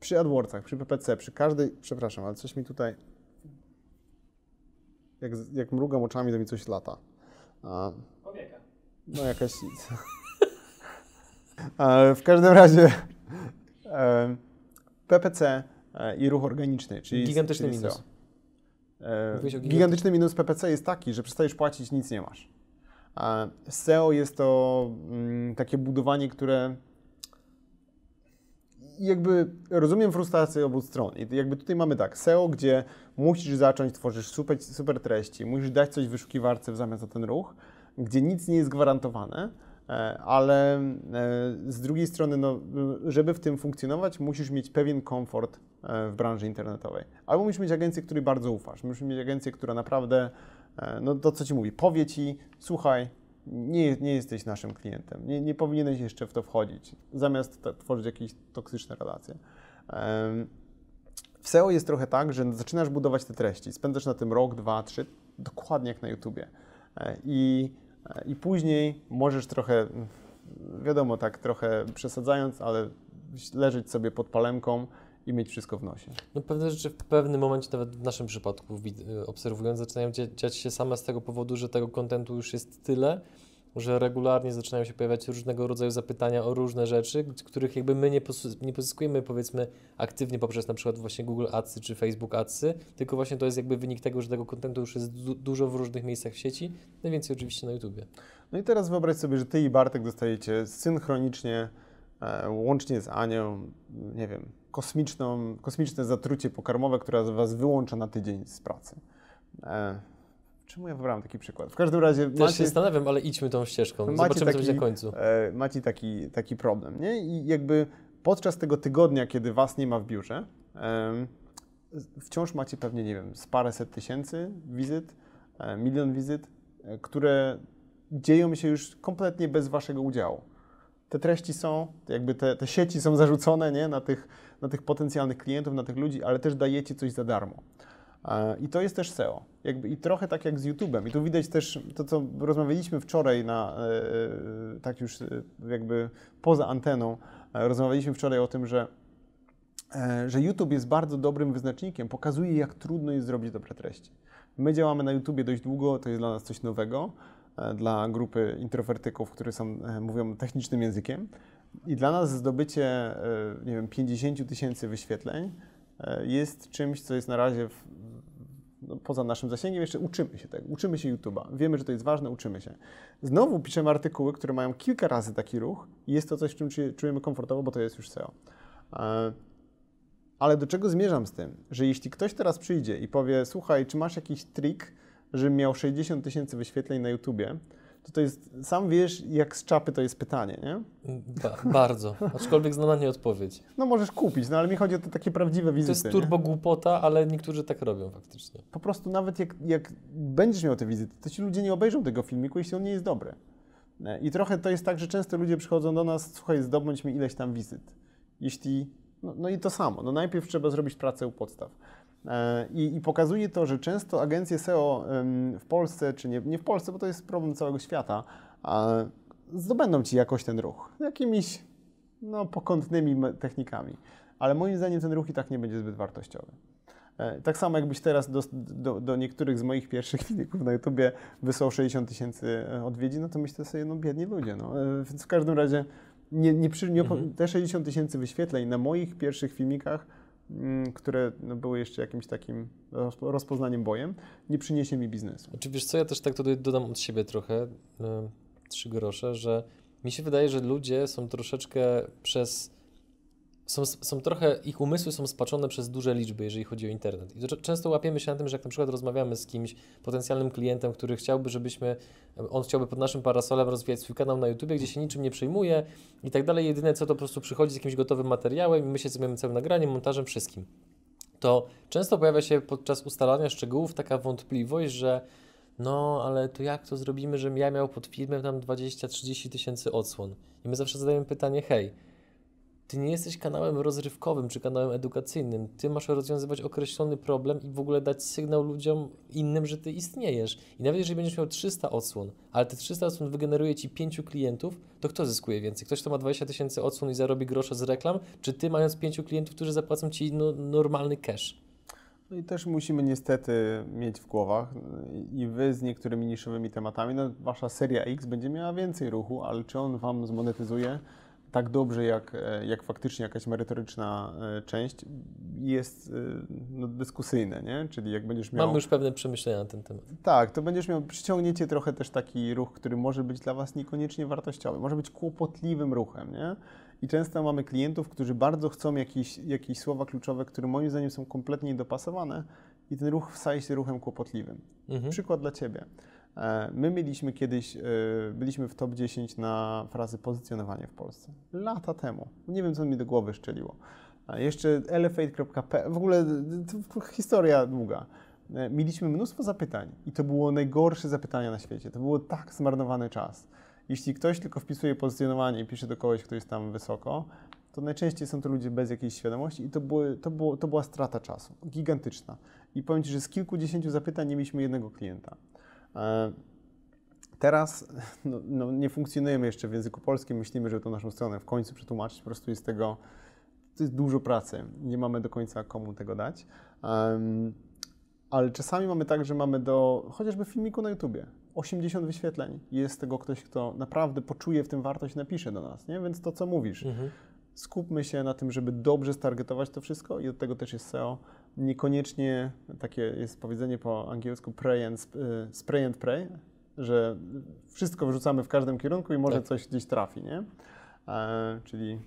przy AdWordsach, przy P P C, przy każdej, przepraszam, ale coś mi tutaj, jak, jak mrugam oczami, to mi coś lata. Powieka. No jakaś... W każdym razie P P C i ruch organiczny, czyli... Gigantyczny czyli minus. Gigantyczny, gigantyczny minus P P C jest taki, że przestajesz płacić, nic nie masz. S E O jest to takie budowanie, które... Jakby rozumiem frustrację obu stron. I jakby tutaj mamy tak, S E O, gdzie musisz zacząć, tworzysz super, super treści, musisz dać coś w wyszukiwarce w zamian za ten ruch, gdzie nic nie jest gwarantowane, ale z drugiej strony, no, żeby w tym funkcjonować, musisz mieć pewien komfort w branży internetowej. Albo musisz mieć agencję, której bardzo ufasz. Musisz mieć agencję, która naprawdę, no to co ci mówi, powie ci, słuchaj, nie, nie jesteś naszym klientem, nie, nie powinieneś jeszcze w to wchodzić, zamiast t- tworzyć jakieś toksyczne relacje. W S E O jest trochę tak, że zaczynasz budować te treści, spędzasz na tym rok, dwa, trzy, dokładnie jak na YouTubie. I, i później możesz trochę, wiadomo, tak trochę przesadzając, ale leżeć sobie pod palemką i mieć wszystko w nosie. No pewne rzeczy w pewnym momencie, nawet w naszym przypadku obserwując, zaczynają dziać się same z tego powodu, że tego kontentu już jest tyle, że regularnie zaczynają się pojawiać różnego rodzaju zapytania o różne rzeczy, których jakby my nie, pos- nie pozyskujemy, powiedzmy, aktywnie poprzez na przykład właśnie Google Adsy czy Facebook Adsy, tylko właśnie to jest jakby wynik tego, że tego kontentu już jest du- dużo w różnych miejscach w sieci, najwięcej oczywiście na YouTubie. No i teraz wyobraź sobie, że Ty i Bartek dostajecie synchronicznie, e, łącznie z Anią, nie wiem, kosmiczną, kosmiczne zatrucie pokarmowe, które Was wyłącza na tydzień z pracy. E, Czemu ja wybrałem taki przykład? W każdym razie... Macie, ja się zastanawiam, ale idźmy tą ścieżką. Zobaczymy, taki, co będzie na końcu. E, macie taki, taki problem, nie? I jakby podczas tego tygodnia, kiedy Was nie ma w biurze, e, wciąż macie pewnie, nie wiem, z paręset tysięcy wizyt, e, milion wizyt, e, które dzieją się już kompletnie bez Waszego udziału. Te treści są, jakby te, te sieci są zarzucone, nie? Na tych, na tych potencjalnych klientów, na tych ludzi, ale też dajecie coś za darmo. I to jest też S E O. Jakby, i trochę tak jak z YouTube'em. I tu widać też to, co rozmawialiśmy wczoraj, na, yy, tak już yy, jakby poza anteną, yy, rozmawialiśmy wczoraj o tym, że, yy, że YouTube jest bardzo dobrym wyznacznikiem, pokazuje, jak trudno jest zrobić dobre treści. My działamy na YouTubie dość długo, to jest dla nas coś nowego, yy, dla grupy introwertyków, które są, yy, mówią technicznym językiem. I dla nas zdobycie, yy, nie wiem, pięćdziesiąt tysięcy wyświetleń yy, jest czymś, co jest na razie w, no, poza naszym zasięgiem, jeszcze uczymy się tego, uczymy się YouTube'a, wiemy, że to jest ważne, uczymy się. Znowu piszemy artykuły, które mają kilka razy taki ruch i jest to coś, w czym czujemy komfortowo, bo to jest już S E O. Ale do czego zmierzam z tym? Że jeśli ktoś teraz przyjdzie i powie, słuchaj, czy masz jakiś trik, żebym miał sześćdziesiąt tysięcy wyświetleń na YouTubie, to to jest, sam wiesz, jak z czapy to jest pytanie, nie? Ba- bardzo, aczkolwiek znam na nie odpowiedź. No możesz kupić, no ale mi chodzi o te takie prawdziwe wizyty. To jest turbo głupota, ale niektórzy tak robią faktycznie. Po prostu nawet jak, jak będziesz miał te wizyty, to ci ludzie nie obejrzą tego filmiku, jeśli on nie jest dobry. I trochę to jest tak, że często ludzie przychodzą do nas, słuchaj, zdobądź mi ileś tam wizyt. Jeśli, no, no i to samo, no najpierw trzeba zrobić pracę u podstaw. I, I pokazuje to, że często agencje S E O w Polsce, czy nie, nie w Polsce, bo to jest problem całego świata, zdobędą Ci jakoś ten ruch jakimiś no, pokątnymi technikami. Ale moim zdaniem ten ruch i tak nie będzie zbyt wartościowy. Tak samo jakbyś teraz do, do, do niektórych z moich pierwszych filmików na YouTubie wysłał sześćdziesiąt tysięcy odwiedzi, no to myślę sobie, no biedni ludzie. No. Więc w każdym razie nie, nie przy, nie, mhm. te sześćdziesiąt tysięcy wyświetleń na moich pierwszych filmikach, które no, były jeszcze jakimś takim rozpoznaniem bojem, nie przyniesie mi biznesu. Czy wiesz co, ja też tak tutaj dodam od siebie trochę, yy, trzy grosze, że mi się wydaje, że ludzie są troszeczkę przez, są, są trochę, ich umysły są spaczone przez duże liczby, jeżeli chodzi o internet. I to, często łapiemy się na tym, że jak na przykład rozmawiamy z kimś, potencjalnym klientem, który chciałby, żebyśmy, on chciałby pod naszym parasolem rozwijać swój kanał na YouTubie, gdzie się niczym nie przejmuje i tak dalej. Jedyne co, to po prostu przychodzi z jakimś gotowym materiałem i my się zajmujemy całym nagraniem, montażem, wszystkim. To często pojawia się podczas ustalania szczegółów taka wątpliwość, że no, ale to jak to zrobimy, żebym ja miał pod filmem tam dwadzieścia trzydzieści tysięcy odsłon? I my zawsze zadajemy pytanie, hej, Ty nie jesteś kanałem rozrywkowym czy kanałem edukacyjnym. Ty masz rozwiązywać określony problem i w ogóle dać sygnał ludziom innym, że Ty istniejesz. I nawet jeżeli będziesz miał trzysta odsłon, ale te trzysta odsłon wygeneruje Ci pięciu klientów, to kto zyskuje więcej? Ktoś, kto ma dwadzieścia tysięcy odsłon i zarobi grosze z reklam, czy Ty mając pięciu klientów, którzy zapłacą Ci no, normalny cash? No i też musimy niestety mieć w głowach i Wy z niektórymi niszowymi tematami, no Wasza seria X będzie miała więcej ruchu, ale czy on Wam zmonetyzuje tak dobrze, jak, jak faktycznie jakaś merytoryczna część, jest no, dyskusyjne, nie? Czyli jak będziesz miał... Mamy już pewne przemyślenia na ten temat. Tak, to będziesz miał, przyciągniecie trochę też taki ruch, który może być dla Was niekoniecznie wartościowy, może być kłopotliwym ruchem, nie? I często mamy klientów, którzy bardzo chcą jakieś, jakieś słowa kluczowe, które moim zdaniem są kompletnie niedopasowane i ten ruch staje się ruchem kłopotliwym. Mhm. Przykład dla Ciebie. My mieliśmy kiedyś, byliśmy w top dziesięć na frazy pozycjonowanie w Polsce. Lata temu. Nie wiem, co mi do głowy szczeliło. Jeszcze L F osiem kropka p l, w ogóle historia długa. Mieliśmy mnóstwo zapytań i to było najgorsze zapytania na świecie. To było tak zmarnowany czas. Jeśli ktoś tylko wpisuje pozycjonowanie i pisze do kogoś, kto jest tam wysoko, to najczęściej są to ludzie bez jakiejś świadomości i to, były, to, było, to była strata czasu, gigantyczna. I powiem Ci, że z kilkudziesięciu zapytań nie mieliśmy jednego klienta. Teraz no, no, nie funkcjonujemy jeszcze w języku polskim, myślimy, że tą naszą stronę w końcu przetłumaczyć, po prostu jest tego, to jest dużo pracy, nie mamy do końca komu tego dać. Um, ale czasami mamy tak, że mamy do, chociażby w filmiku na YouTubie, osiemdziesiąt wyświetleń. Jest tego ktoś, kto naprawdę poczuje w tym wartość, napisze do nas, nie? Więc to, co mówisz, mhm. skupmy się na tym, żeby dobrze stargetować to wszystko i od tego też jest S E O. Niekoniecznie, takie jest powiedzenie po angielsku pray and sp spray and pray, że wszystko wrzucamy w każdym kierunku i może tak. coś gdzieś trafi, nie? E, czyli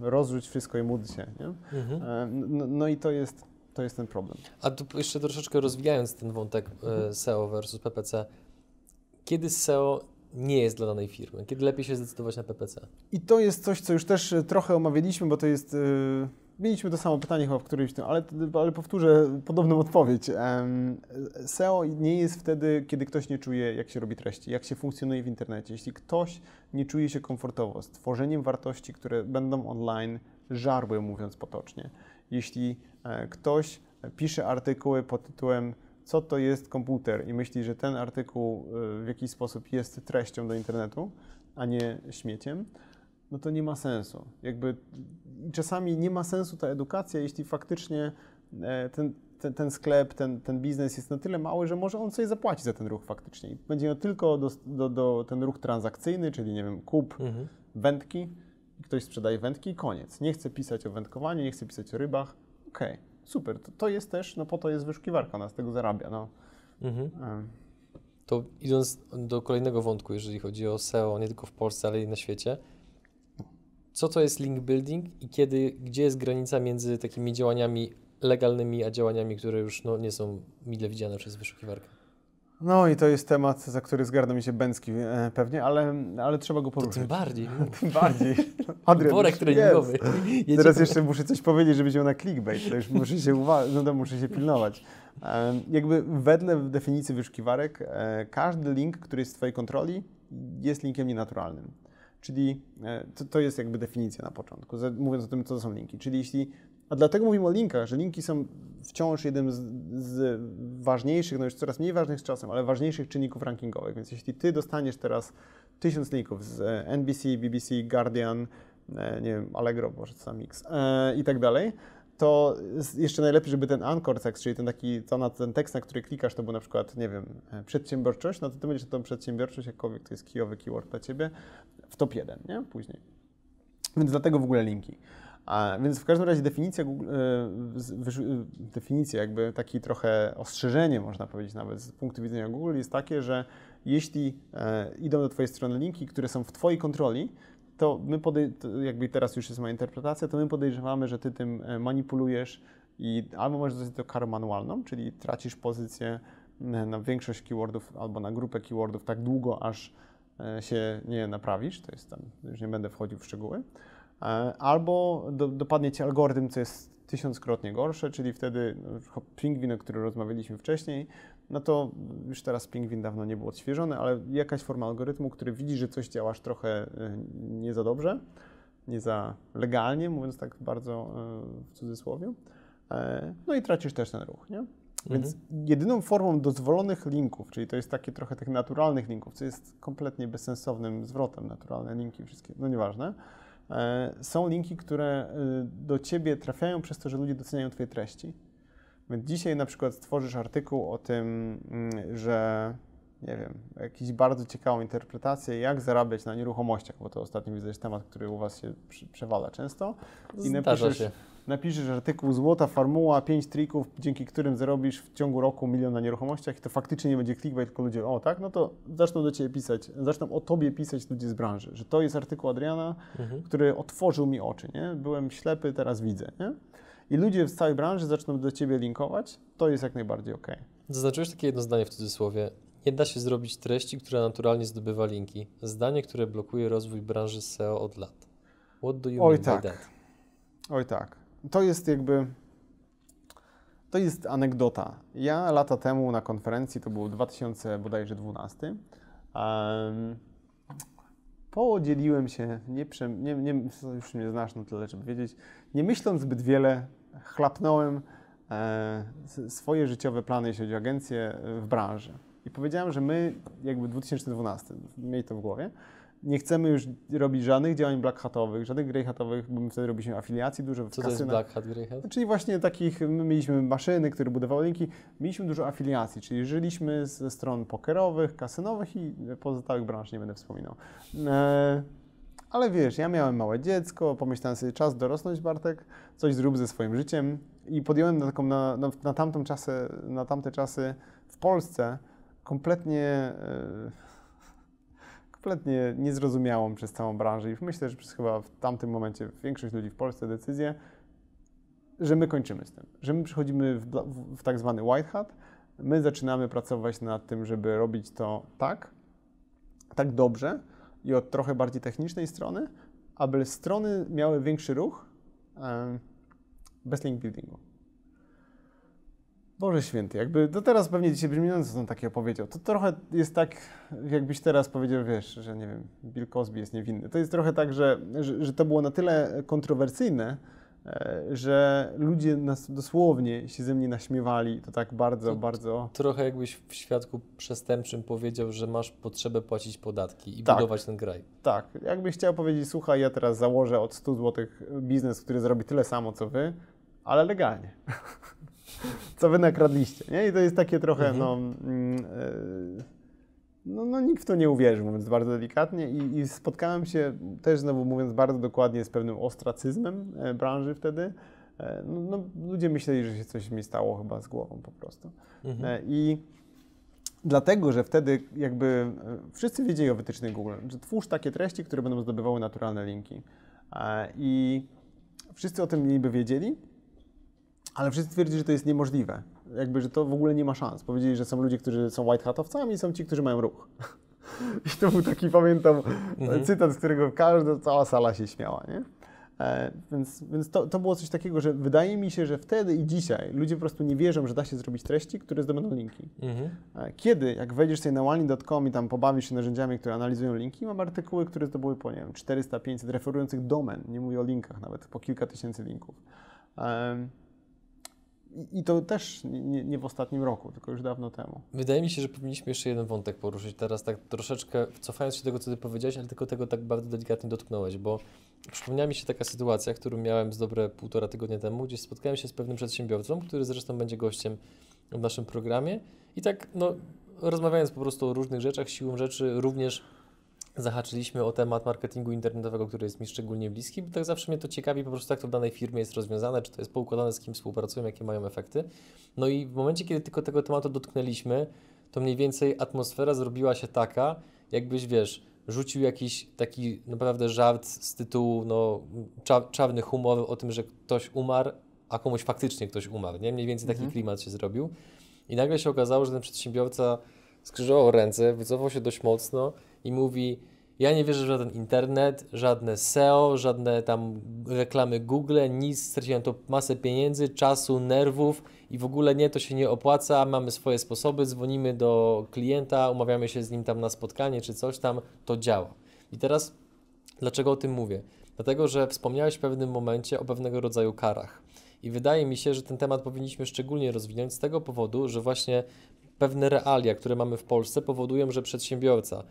rozrzuć wszystko i módl się, nie? Mhm. E, no, no i to jest, to jest ten problem. A tu jeszcze troszeczkę rozwijając ten wątek mhm. S E O versus P P C, kiedy S E O nie jest dla danej firmy? Kiedy lepiej się zdecydować na P P C? I to jest coś, co już też trochę omawialiśmy, bo to jest... Yy... Mieliśmy to samo pytanie chyba w którymś tym, ale, ale powtórzę podobną odpowiedź. S E O nie jest wtedy, kiedy ktoś nie czuje, jak się robi treści, jak się funkcjonuje w internecie. Jeśli ktoś nie czuje się komfortowo z tworzeniem wartości, które będą online żarły, mówiąc potocznie. Jeśli ktoś pisze artykuły pod tytułem co to jest komputer i myśli, że ten artykuł w jakiś sposób jest treścią do internetu, a nie śmieciem, no to nie ma sensu. Jakby czasami nie ma sensu ta edukacja, jeśli faktycznie ten, ten, ten sklep, ten, ten biznes jest na tyle mały, że może on sobie zapłaci za ten ruch faktycznie. I będzie miał tylko do, do, do ten ruch transakcyjny, czyli nie wiem, kup mhm. wędki, ktoś sprzedaje wędki i koniec. Nie chce pisać o wędkowaniu, nie chce pisać o rybach. Okej, okay, super. To, to jest też, no po to jest wyszukiwarka, ona z tego zarabia. No. Mhm. To idąc do kolejnego wątku, jeżeli chodzi o S E O, nie tylko w Polsce, ale i na świecie, co to jest link building i kiedy, gdzie jest granica między takimi działaniami legalnymi, a działaniami, które już no, nie są mile widziane przez wyszukiwarkę? No i to jest temat, za który zgarnął mi się Bęcki e, pewnie, ale, ale trzeba go poruszyć. To tym bardziej. tym bardziej. Adrian, worek treningowy. Teraz jeszcze muszę coś powiedzieć, żeby się na clickbait, to już muszę się, uwa- no, to muszę się pilnować. E, jakby wedle definicji wyszukiwarek, e, każdy link, który jest w Twojej kontroli, jest linkiem nienaturalnym. Czyli to, to jest jakby definicja na początku, mówiąc o tym, co to są linki. Czyli jeśli, a dlatego mówimy o linkach, że linki są wciąż jednym z, z ważniejszych, no już coraz mniej ważnych z czasem, ale ważniejszych czynników rankingowych. Więc jeśli ty dostaniesz teraz tysiąc linków z N B C, B B C, Guardian, nie wiem, Allegro, może to tam X e, i tak dalej, to jeszcze najlepiej, żeby ten anchor text, czyli ten taki, to na ten tekst, na który klikasz, to był na przykład, nie wiem, przedsiębiorczość, no to ty będziesz tą przedsiębiorczość, jakkolwiek to jest kijowy keyword dla ciebie, w top jeden, nie? Później. Więc dlatego w ogóle linki. A, więc w każdym razie definicja, Google, yy, definicja jakby takie trochę ostrzeżenie, można powiedzieć nawet z punktu widzenia Google, jest takie, że jeśli yy, idą do twojej strony linki, które są w twojej kontroli, to my, podej- to jakby teraz już jest moja interpretacja, to my podejrzewamy, że ty tym manipulujesz i albo możesz zrobić to karę manualną, czyli tracisz pozycję na większość keywordów albo na grupę keywordów tak długo, aż się nie naprawisz, to jest tam, już nie będę wchodził w szczegóły, albo do, dopadnie cię algorytm, co jest tysiąckrotnie gorsze, czyli wtedy no, pingwin, o którym rozmawialiśmy wcześniej, no to już teraz pingwin dawno nie był odświeżony, ale jakaś forma algorytmu, który widzi, że coś działasz trochę nie za dobrze, nie za legalnie, mówiąc tak bardzo w cudzysłowie, no i tracisz też ten ruch, nie? Więc mhm. jedyną formą dozwolonych linków, czyli to jest takie trochę tych naturalnych linków, co jest kompletnie bezsensownym zwrotem, naturalne linki wszystkie, no nieważne, są linki, które do ciebie trafiają przez to, że ludzie doceniają twoje treści. Więc dzisiaj na przykład stworzysz artykuł o tym, że nie wiem, jakąś bardzo ciekawą interpretację, jak zarabiać na nieruchomościach, bo to ostatnio widzę, jest temat, który u was się przewala często. I napiszesz, się. napiszesz artykuł Złota formuła, pięć trików, dzięki którym zarobisz w ciągu roku milion na nieruchomościach i to faktycznie nie będzie clickbait, tylko ludzie, o tak, no to zaczną do ciebie pisać, zaczną o tobie pisać ludzie z branży, że to jest artykuł Adriana, mhm. który otworzył mi oczy, nie? Byłem ślepy, teraz widzę, nie? I ludzie z całej branży zaczną do ciebie linkować, to jest jak najbardziej okej. Okay. Zaznaczyłeś takie jedno zdanie w cudzysłowie. Nie da się zrobić treści, która naturalnie zdobywa linki. Zdanie, które blokuje rozwój branży S E O od lat. What do you Oj mean tak. by that? Oj tak. To jest jakby... To jest anegdota. Ja lata temu na konferencji, to był dwa tysiące dwunasty, um, podzieliłem się, nie, nie, nie, już mnie znasz na tyle, żeby wiedzieć, nie myśląc zbyt wiele, chlapnąłem e, swoje życiowe plany, jeśli chodzi o agencję, w branży. I powiedziałem, że my jakby dwa tysiące dwunasty, mieli to w głowie, nie chcemy już robić żadnych działań black hatowych, żadnych grey hatowych, bo my wtedy robiliśmy afiliacji dużo w kasynach. Co to jest black hat, grey hat? Czyli właśnie takich, my mieliśmy maszyny, które budowały linki, mieliśmy dużo afiliacji, czyli żyliśmy ze stron pokerowych, kasynowych i pozostałych branż nie będę wspominał. E, ale wiesz, ja miałem małe dziecko, pomyślałem sobie, czas dorosnąć, Bartek, coś zrób ze swoim życiem i podjąłem na, taką, na, na, na, tamtą czasy, na tamte czasy w Polsce kompletnie... E, kompletnie niezrozumiałą przez całą branżę i myślę, że przez chyba w tamtym momencie większość ludzi w Polsce decyzję, że my kończymy z tym, że my przychodzimy w, w, w tak zwany white hat, my zaczynamy pracować nad tym, żeby robić to tak, tak dobrze i od trochę bardziej technicznej strony, aby strony miały większy ruch e, bez link buildingu. Boże święty, jakby do teraz pewnie dzisiaj brzmi, no co są takie opowiedział, to trochę jest tak, jakbyś teraz powiedział, wiesz, że nie wiem, Bill Cosby jest niewinny. To jest trochę tak, że, że, że to było na tyle kontrowersyjne, że ludzie nas dosłownie się ze mnie naśmiewali, to tak bardzo, to bardzo... Trochę jakbyś w świadku przestępczym powiedział, że masz potrzebę płacić podatki i tak, budować ten kraj. Tak, jakbyś chciał powiedzieć, słuchaj, ja teraz założę od stu złotych biznes, który zrobi tyle samo, co wy, ale legalnie. Co wy nakradliście, nie? I to jest takie trochę, mhm. no, yy, no, no, nikt w to nie uwierzył, mówiąc bardzo delikatnie i, i spotkałem się też, znowu mówiąc bardzo dokładnie, z pewnym ostracyzmem e, branży wtedy. E, no, no, ludzie myśleli, że się coś mi stało chyba z głową po prostu. Mhm. E, I dlatego, że wtedy jakby wszyscy wiedzieli o wytycznych Google, że twórz takie treści, które będą zdobywały naturalne linki. E, I wszyscy o tym niby wiedzieli, ale wszyscy twierdzili, że to jest niemożliwe, jakby, że to w ogóle nie ma szans. Powiedzieli, że są ludzie, którzy są white hatowcami i są ci, którzy mają ruch. I to był taki, pamiętam, mm-hmm. cytat, z którego każda, cała sala się śmiała, nie? E, więc więc to, to było coś takiego, że wydaje mi się, że wtedy i dzisiaj ludzie po prostu nie wierzą, że da się zrobić treści, które zdobędą linki. Mm-hmm. E, kiedy, jak wejdziesz sobie na łani kropka com i tam pobawisz się narzędziami, które analizują linki, mam artykuły, które zdobyły po, nie wiem, czterysta pięćset referujących domen, nie mówię o linkach nawet, po kilka tysięcy linków. E, I to też nie, nie w ostatnim roku, tylko już dawno temu. Wydaje mi się, że powinniśmy jeszcze jeden wątek poruszyć teraz, tak troszeczkę cofając się do tego, co ty powiedziałeś, ale tylko tego tak bardzo delikatnie dotknąłeś, bo przypomniała mi się taka sytuacja, którą miałem z dobre półtora tygodnia temu, gdzie spotkałem się z pewnym przedsiębiorcą, który zresztą będzie gościem w naszym programie i tak, no, rozmawiając po prostu o różnych rzeczach, siłą rzeczy również zahaczyliśmy o temat marketingu internetowego, który jest mi szczególnie bliski, bo tak zawsze mnie to ciekawi, po prostu jak to w danej firmie jest rozwiązane, czy to jest poukładane, z kim współpracują, jakie mają efekty. No i w momencie, kiedy tylko tego tematu dotknęliśmy, to mniej więcej atmosfera zrobiła się taka, jakbyś, wiesz, rzucił jakiś taki naprawdę żart z tytułu, no, czarny humor o tym, że ktoś umarł, a komuś faktycznie ktoś umarł, nie? Mniej więcej taki mhm. klimat się zrobił. I nagle się okazało, że ten przedsiębiorca skrzyżował ręce, wycofał się dość mocno i mówi, ja nie wierzę w żaden internet, żadne S E O, żadne tam reklamy Google, nic, straciłem to masę pieniędzy, czasu, nerwów i w ogóle nie, to się nie opłaca, mamy swoje sposoby, dzwonimy do klienta, umawiamy się z nim tam na spotkanie czy coś tam, to działa. I teraz dlaczego o tym mówię? Dlatego, że wspomniałeś w pewnym momencie o pewnego rodzaju karach i wydaje mi się, że ten temat powinniśmy szczególnie rozwinąć z tego powodu, że właśnie pewne realia, które mamy w Polsce, powodują, że przedsiębiorca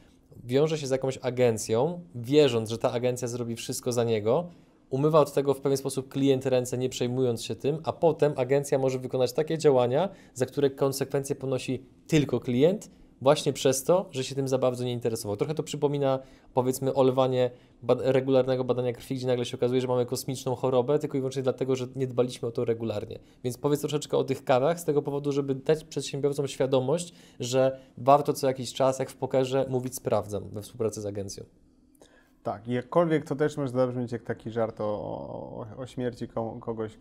wiąże się z jakąś agencją, wierząc, że ta agencja zrobi wszystko za niego, umywa od tego w pewien sposób klient ręce, nie przejmując się tym, a potem agencja może wykonać takie działania, za które konsekwencje ponosi tylko klient, właśnie przez to, że się tym za bardzo nie interesował. Trochę to przypomina, powiedzmy, olewanie bad- regularnego badania krwi, gdzie nagle się okazuje, że mamy kosmiczną chorobę, tylko i wyłącznie dlatego, że nie dbaliśmy o to regularnie. Więc powiedz troszeczkę o tych karach z tego powodu, żeby dać przedsiębiorcom świadomość, że warto co jakiś czas, jak w pokerze, mówić sprawdzam we współpracy z agencją. Tak, jakkolwiek to też może zabrzmieć jak taki żart o, o, o śmierci kogoś,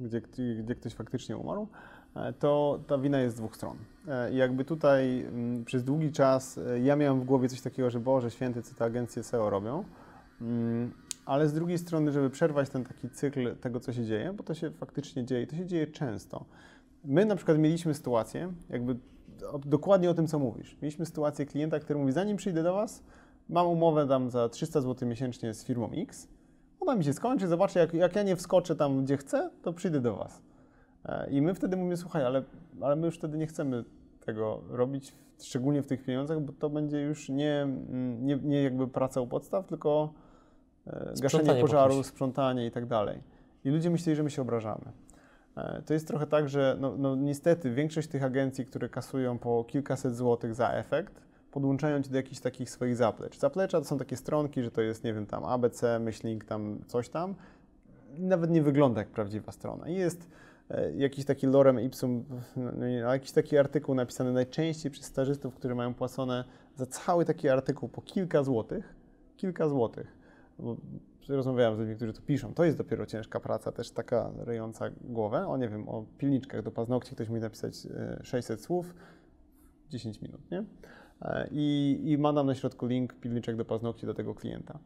gdzie, gdzie ktoś faktycznie umarł, to ta wina jest z dwóch stron. I jakby tutaj przez długi czas ja miałem w głowie coś takiego, że Boże święty, co te agencje S E O robią, ale z drugiej strony, żeby przerwać ten taki cykl tego, co się dzieje, bo to się faktycznie dzieje i to się dzieje często. My na przykład mieliśmy sytuację, jakby dokładnie o tym, co mówisz. Mieliśmy sytuację klienta, który mówi, zanim przyjdę do was, mam umowę tam za trzysta złotych miesięcznie z firmą X, ona mi się skończy, zobaczcie, jak, jak ja nie wskoczę tam, gdzie chcę, to przyjdę do was. I my wtedy mówimy, słuchaj, ale, ale my już wtedy nie chcemy tego robić, szczególnie w tych pieniądzach, bo to będzie już nie, nie, nie jakby praca u podstaw, tylko gaszenie pożaru, sprzątanie i tak dalej. I ludzie myśleli, że my się obrażamy. To jest trochę tak, że no, no niestety większość tych agencji, które kasują po kilkaset złotych za efekt, podłączają cię do jakichś takich swoich zaplecz. Zaplecza to są takie stronki, że to jest, nie wiem, tam A B C, myślnik, tam coś tam. Nawet nie wygląda jak prawdziwa strona. I jest jakiś taki lorem ipsum, jakiś taki artykuł napisany najczęściej przez stażystów, którzy mają płacone za cały taki artykuł po kilka złotych, kilka złotych. Bo rozmawiałem z ludźmi, którzy tu piszą, to jest dopiero ciężka praca, też taka ryjąca głowę. O, nie wiem, o pilniczkach do paznokci ktoś musi napisać sześćset słów, dziesięć minut, nie? I, i ma nam na środku link pilniczek do paznokci do tego klienta.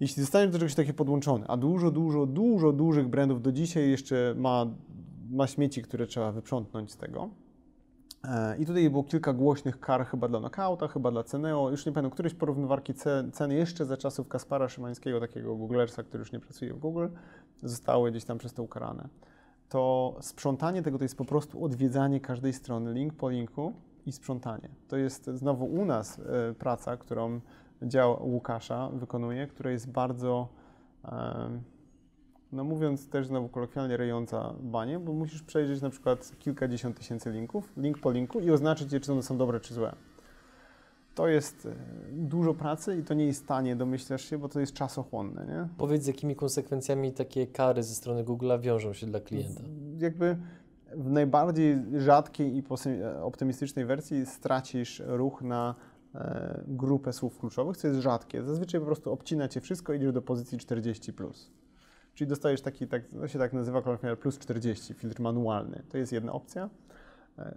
Jeśli zostaniesz do czegoś takiego podłączony, a dużo, dużo, dużo dużych brandów do dzisiaj jeszcze ma, ma śmieci, które trzeba wyprzątnąć z tego. I tutaj było kilka głośnych kar chyba dla Knockouta, chyba dla Ceneo, już nie pamiętam, którejś porównywarki cen jeszcze za czasów Kaspara Szymańskiego, takiego googlersa, który już nie pracuje w Google, zostały gdzieś tam przez to ukarane. To sprzątanie tego to jest po prostu odwiedzanie każdej strony, link po linku i sprzątanie. To jest znowu u nas praca, którą dział Łukasza wykonuje, która jest bardzo, no mówiąc też znowu kolokwialnie, ryjąca banie, bo musisz przejrzeć na przykład kilkadziesiąt tysięcy linków, link po linku i oznaczyć je, czy one są dobre, czy złe. To jest dużo pracy i to nie jest tanie, domyślasz się, bo to jest czasochłonne, nie? Powiedz, z jakimi konsekwencjami takie kary ze strony Google'a wiążą się dla klienta? Jakby w najbardziej rzadkiej i optymistycznej wersji stracisz ruch na grupę słów kluczowych, co jest rzadkie. Zazwyczaj po prostu obcina cię wszystko, idziesz do pozycji czterdzieści plus. Czyli dostajesz taki, tak, to się tak nazywa kolokwialnie, plus czterdzieści, filtr manualny. To jest jedna opcja.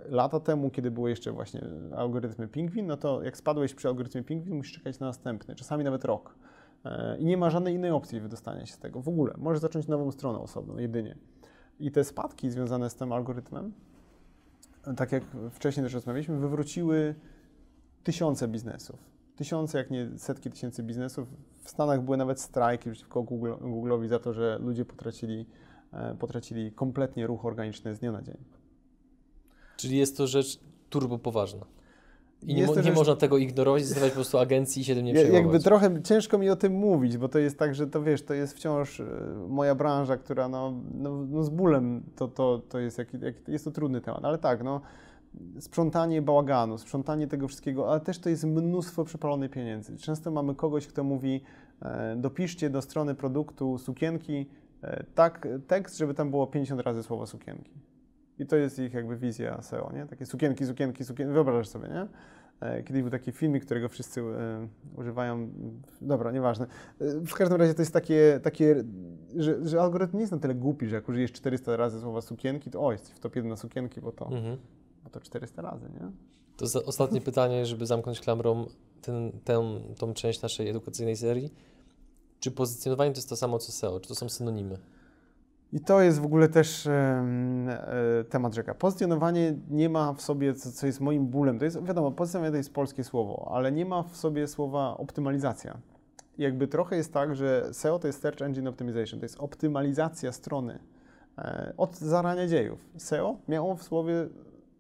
Lata temu, kiedy były jeszcze właśnie algorytmy Pingwin, no to jak spadłeś przy algorytmie Pingwin, musisz czekać na następny, czasami nawet rok. I nie ma żadnej innej opcji wydostania się z tego. W ogóle możesz zacząć nową stronę osobną, jedynie. I te spadki związane z tym algorytmem, tak jak wcześniej też rozmawialiśmy, wywróciły tysiące biznesów. Tysiące, jak nie setki tysięcy biznesów. W Stanach były nawet strajki przeciwko Google, Google'owi za to, że ludzie potracili, potracili kompletnie ruch organiczny z dnia na dzień. Czyli jest to rzecz turbo poważna. I nie, mo- nie rzecz... można tego ignorować, zdawać po prostu agencji i się tym nie przejmować. Jakby trochę ciężko mi o tym mówić, bo to jest tak, że to wiesz, to jest wciąż moja branża, która no, no, no z bólem to, to, to jest, jak, jak, jest to trudny temat, ale tak, no. Sprzątanie bałaganu, sprzątanie tego wszystkiego, ale też to jest mnóstwo przepalonych pieniędzy. Często mamy kogoś, kto mówi, e, dopiszcie do strony produktu sukienki e, tak tekst, żeby tam było pięćdziesiąt razy słowo sukienki. I to jest ich jakby wizja S E O, nie? Takie sukienki, sukienki, sukienki, wyobrażasz sobie, nie? E, kiedyś był taki filmik, którego wszyscy e, używają, dobra, nieważne. E, w każdym razie to jest takie, takie że, że algorytm nie jest na tyle głupi, że jak użyjesz czterysta razy słowa sukienki, to o, jesteś w top jeden na sukienki, bo to... Mhm. Bo to czterysta razy, nie? To za, ostatnie pytanie, żeby zamknąć klamrą ten, ten, tą część naszej edukacyjnej serii. Czy pozycjonowanie to jest to samo co S E O? Czy to są synonimy? I to jest w ogóle też e, e, temat rzeka. Pozycjonowanie nie ma w sobie, co, co jest moim bólem, to jest, wiadomo, pozycjonowanie to jest polskie słowo, ale nie ma w sobie słowa optymalizacja. I jakby trochę jest tak, że S E O to jest Search Engine Optimization, to jest optymalizacja strony. E, od zarania dziejów. S E O miało w słowie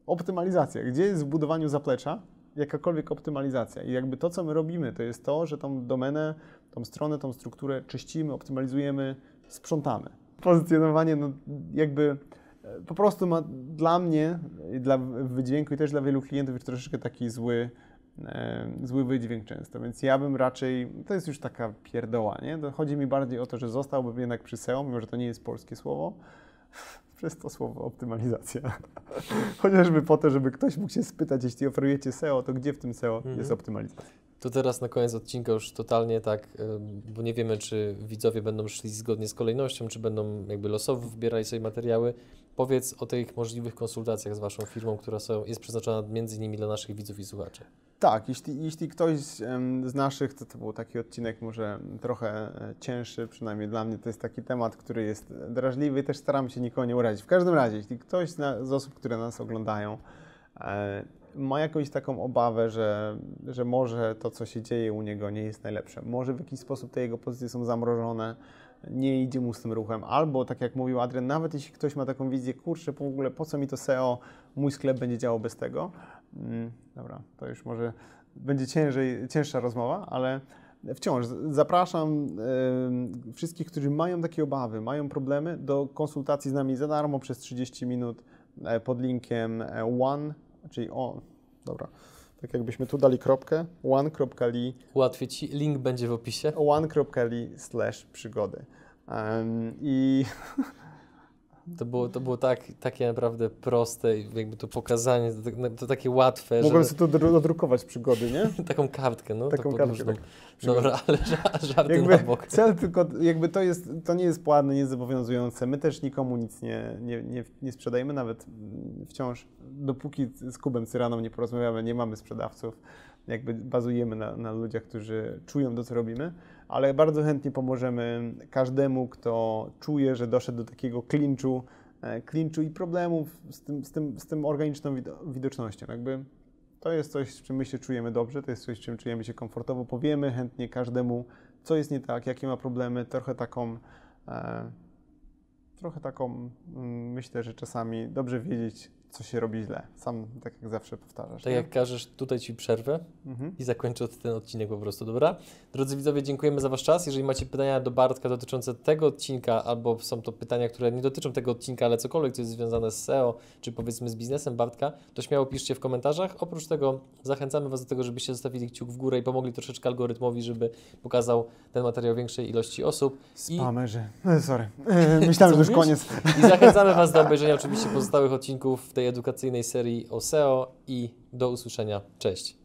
optymalizacja. Gdzie jest w budowaniu zaplecza jakakolwiek optymalizacja? I jakby to, co my robimy, to jest to, że tą domenę, tą stronę, tą strukturę czyścimy, optymalizujemy, sprzątamy. Pozycjonowanie, no jakby po prostu ma dla mnie, dla wydźwięku i też dla wielu klientów już troszeczkę taki zły, e, zły wydźwięk często, więc ja bym raczej, to jest już taka pierdoła, nie? To chodzi mi bardziej o to, że zostałbym jednak przy S E O, mimo że to nie jest polskie słowo, przez to słowo optymalizacja. Chociażby po to, żeby ktoś mógł się spytać, jeśli oferujecie S E O, to gdzie w tym S E O mhm. jest optymalizacja? To teraz na koniec odcinka już totalnie tak, bo nie wiemy, czy widzowie będą szli zgodnie z kolejnością, czy będą jakby losowo wybierali sobie materiały. Powiedz o tych możliwych konsultacjach z Waszą firmą, która są, jest przeznaczona między innymi dla naszych widzów i słuchaczy. Tak, jeśli, jeśli ktoś z naszych, to, to był taki odcinek może trochę cięższy, przynajmniej dla mnie to jest taki temat, który jest drażliwy i też staram się nikogo nie urazić. W każdym razie, jeśli ktoś z osób, które nas oglądają, ma jakąś taką obawę, że, że może to, co się dzieje u niego, nie jest najlepsze. Może w jakiś sposób te jego pozycje są zamrożone, nie idzie mu z tym ruchem. Albo, tak jak mówił Adrian, nawet jeśli ktoś ma taką wizję, kurczę, w ogóle po co mi to S E O, mój sklep będzie działał bez tego. Mm, dobra, to już może będzie ciężej, cięższa rozmowa, ale wciąż zapraszam yy, wszystkich, którzy mają takie obawy, mają problemy, do konsultacji z nami za darmo przez trzydzieści minut e, pod linkiem e, one, czyli o, dobra, tak jakbyśmy tu dali kropkę, one.li. Łatwiej ci, link będzie w opisie. one.li slash przygody. Um, I... To było, to było tak, takie naprawdę proste, jakby to pokazanie, to, to takie łatwe. Mogłem żeby... sobie to dodrukować przygody, nie? Taką kartkę, no. Taką kartkę, tak. Dobra, ale żarty jakby na bok. Cel tylko, jakby to jest, to nie jest płatne, nie jest zobowiązujące. My też nikomu nic nie, nie, nie, nie sprzedajemy, nawet wciąż, dopóki z Kubą-Cyraną nie porozmawiamy, nie mamy sprzedawców. Jakby bazujemy na, na ludziach, którzy czują to, co robimy, ale bardzo chętnie pomożemy każdemu, kto czuje, że doszedł do takiego klinczu, klinczu i problemów z tym, z tym, z tym organiczną widocznością. Jakby to jest coś, z czym my się czujemy dobrze, to jest coś, z czym czujemy się komfortowo, powiemy chętnie każdemu, co jest nie tak, jakie ma problemy, trochę taką, e, trochę taką, myślę, że czasami dobrze wiedzieć, co się robi źle. Sam tak jak zawsze powtarzasz. Tak nie? Jak każesz, tutaj ci przerwę mhm. i zakończę ten odcinek po prostu, dobra? Drodzy widzowie, dziękujemy za wasz czas. Jeżeli macie pytania do Bartka dotyczące tego odcinka, albo są to pytania, które nie dotyczą tego odcinka, ale cokolwiek, co jest związane z S E O, czy powiedzmy z biznesem Bartka, to śmiało piszcie w komentarzach. Oprócz tego zachęcamy was do tego, żebyście zostawili kciuk w górę i pomogli troszeczkę algorytmowi, żeby pokazał ten materiał większej ilości osób. Spamerzy. I... Sorry. Myślałem, że już koniec. I zachęcamy was do obejrzenia oczywiście pozostałych odcinków w tej edukacyjnej serii o S E O i do usłyszenia. Cześć!